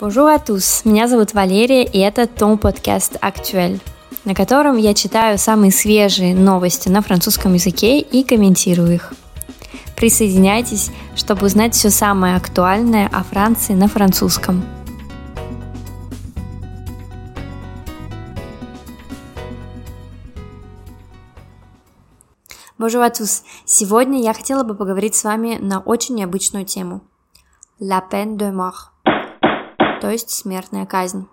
Bonjour à tous, меня зовут Валерия, и это тон подкаст Actuel, на котором я читаю самые свежие новости на французском языке и комментирую их. Присоединяйтесь, чтобы узнать все самое актуальное о Франции на французском. Bonjour à tous, сегодня я хотела бы поговорить с вами на очень необычную тему. La peine de mort, то есть смертная казнь.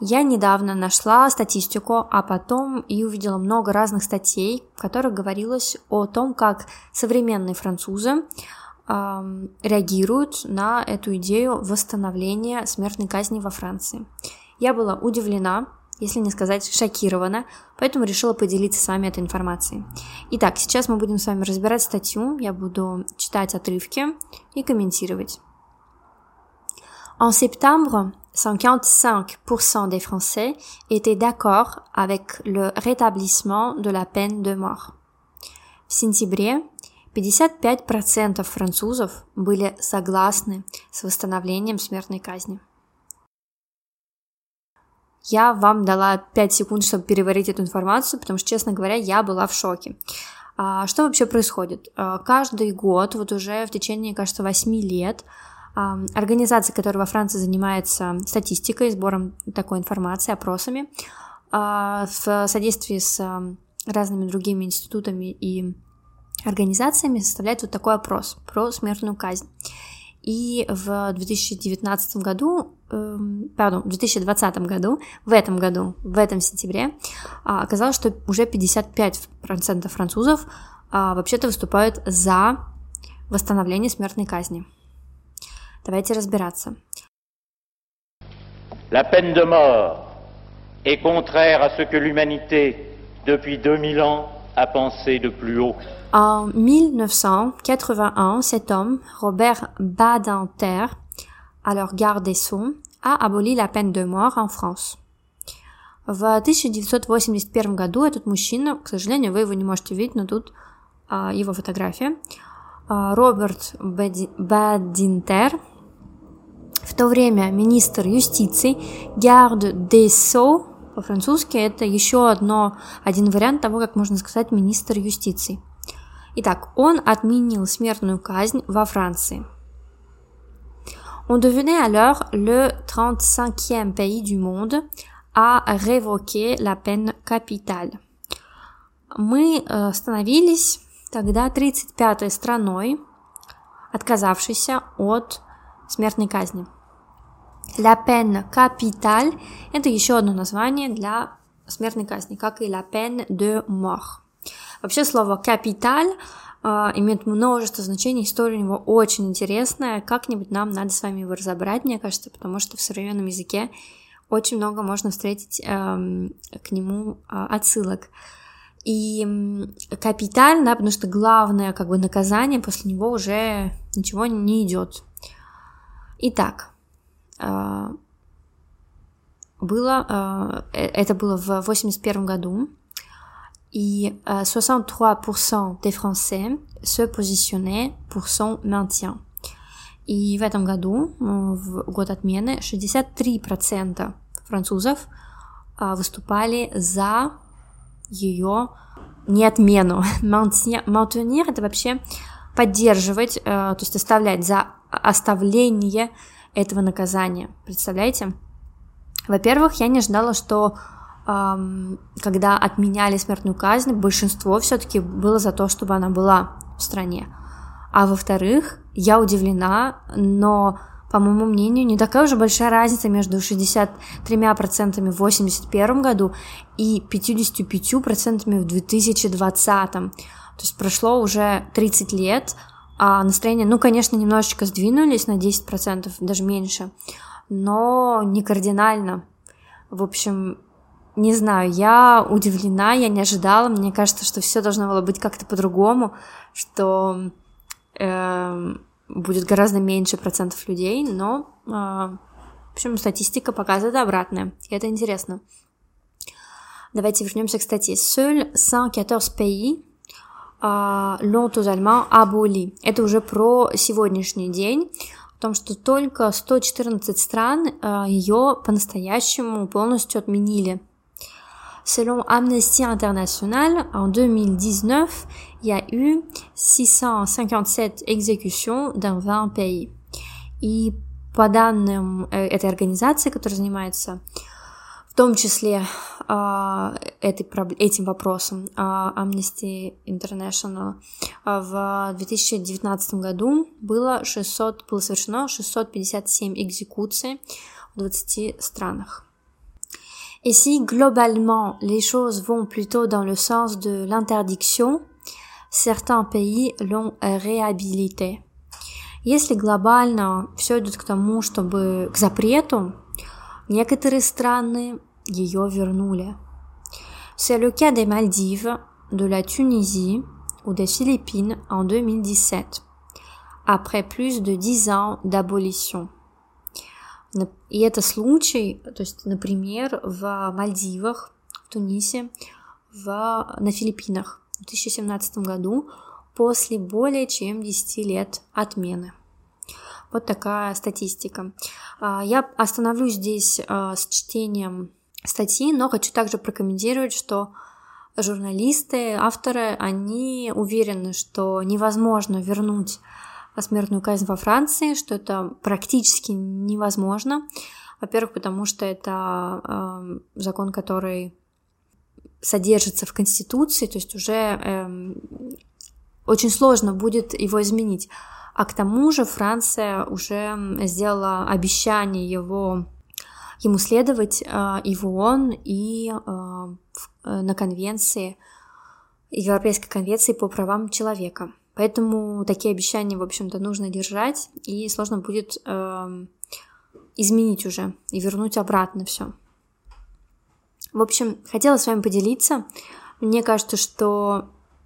Я недавно нашла статистику, а потом и увидела много разных статей, в которых говорилось о том, как современные французы реагируют на эту идею восстановления смертной казни во Франции. Я была удивлена, если не сказать шокирована, поэтому решила поделиться с вами этой информацией. Итак, сейчас мы будем с вами разбирать статью, я буду читать отрывки и комментировать. En septembre, 55% des Français étaient d'accord avec le rétablissement de la peine de mort. В сентябре 55% французов были согласны с восстановлением смертной казни. Я вам дала 5 секунд, чтобы переварить эту информацию, потому что, честно говоря, я была в шоке. Что вообще происходит? Каждый год, вот уже в течение, кажется, 8 лет, организация, которая во Франции занимается статистикой, сбором такой информации, опросами, в содействии с разными другими институтами и организациями составляет вот такой опрос про смертную казнь. И в 2020 году, в этом сентябре, оказалось, что уже 55% французов вообще-то выступают за восстановление смертной казни. Давайте разбираться. La peine de mort est contraire à ce que l'humanité depuis 2000 ans a pensé de plus haut. En 1981, cet homme, Robert Badinter, alors garde des Sceaux, a aboli la peine de mort en France. В 1981 году этот мужчина, к сожалению, вы его не можете видеть, но тут его фотография, Роберт Бадинтер, в то время министр юстиции, garde des Sceaux, по-французски это еще один вариант того, как можно сказать министр юстиции. Итак, он отменил смертную казнь во Франции. On devenait alors le 35e pays du monde à révoquer la peine capitale. Мы становились тогда 35-й страной, отказавшейся от смертной казни. La peine capitale – это еще одно название для смертной казни, как и la peine de mort. Вообще слово «капиталь» имеет множество значений, история у него очень интересная, как-нибудь нам надо с вами его разобрать, мне кажется, потому что в современном языке очень много можно встретить к нему отсылок. И «капиталь», да, потому что главное как бы наказание, после него уже ничего не идет. Итак, это было в 1981 году. И 63% des Français se positionnaient pour son maintien. И в этом году, в год отмены, 63% французов выступали за ее неотмену. Maintenir – это вообще поддерживать, то есть оставлять, за оставление этого наказания. Представляете? Во-первых, я не ожидала, что когда отменяли смертную казнь, большинство все-таки было за то, чтобы она была в стране. А во-вторых, я удивлена, но, по моему мнению, не такая уже большая разница между 63% в 1981 году и 55% в 2020. То есть прошло уже 30 лет, а настроения, конечно, немножечко сдвинулись на 10%, даже меньше, но не кардинально. В общем, не знаю, я удивлена, я не ожидала, мне кажется, что все должно было быть как-то по-другому, что будет гораздо меньше процентов людей, но, в общем, статистика показывает обратное, и это интересно. Давайте вернемся к статье. Seuls 114 pays l'ont totalement aboli. Это уже про сегодняшний день. том, что только 114 стран ее по-настоящему полностью отменили. Selon Amnesty International, en 2019, il y a eu 657 exécutions dans 20 pays. И по данным этой организации, которая занимается в том числе этим вопросом, Amnesty International, в 2019 году было совершено 657 экзекуций в 20 странах. Et si globalement les choses vont plutôt dans le sens de l'interdiction, certains pays l'ont réhabilité. Если глобально все идет к тому, к запрету, некоторые страны ее вернули. C'est le cas des Maldives, de la Tunisie ou des Philippines en 2017, après plus de 10 ans d'abolition. И это случай, то есть, например, в Мальдивах, в Тунисе, на Филиппинах в 2017 году после более чем 10 лет отмены. Вот такая статистика. Я остановлюсь здесь с чтением статьи, но хочу также прокомментировать, что журналисты, авторы, они уверены, что невозможно вернуть смертную казнь во Франции, что это практически невозможно. Во-первых, потому что это закон, который содержится в Конституции, то есть уже очень сложно будет его изменить. А к тому же Франция уже сделала обещание ему следовать и в ООН, и на Европейской конвенции по правам человека. Поэтому такие обещания, в общем-то, нужно держать, и сложно будет изменить уже и вернуть обратно все. В общем, хотела с вами поделиться. Мне кажется, что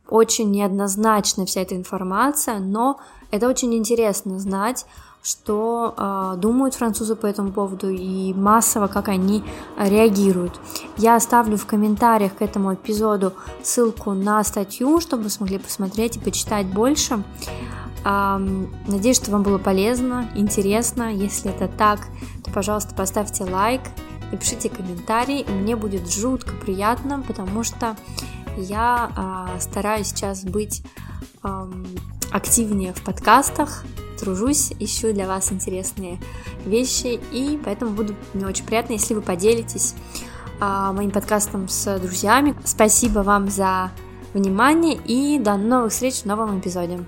очень неоднозначна вся эта информация, но это очень интересно знать, что думают французы по этому поводу и массово, как они реагируют. Я оставлю в комментариях к этому эпизоду ссылку на статью, чтобы вы смогли посмотреть и почитать больше. Надеюсь, что вам было полезно, интересно. Если это так, то, пожалуйста, поставьте лайк, напишите комментарий. Мне будет жутко приятно, потому что я стараюсь сейчас быть активнее в подкастах, тружусь, ищу для вас интересные вещи, и поэтому буду мне очень приятно, если вы поделитесь моим подкастом с друзьями. Спасибо вам за внимание, и до новых встреч в новом эпизоде.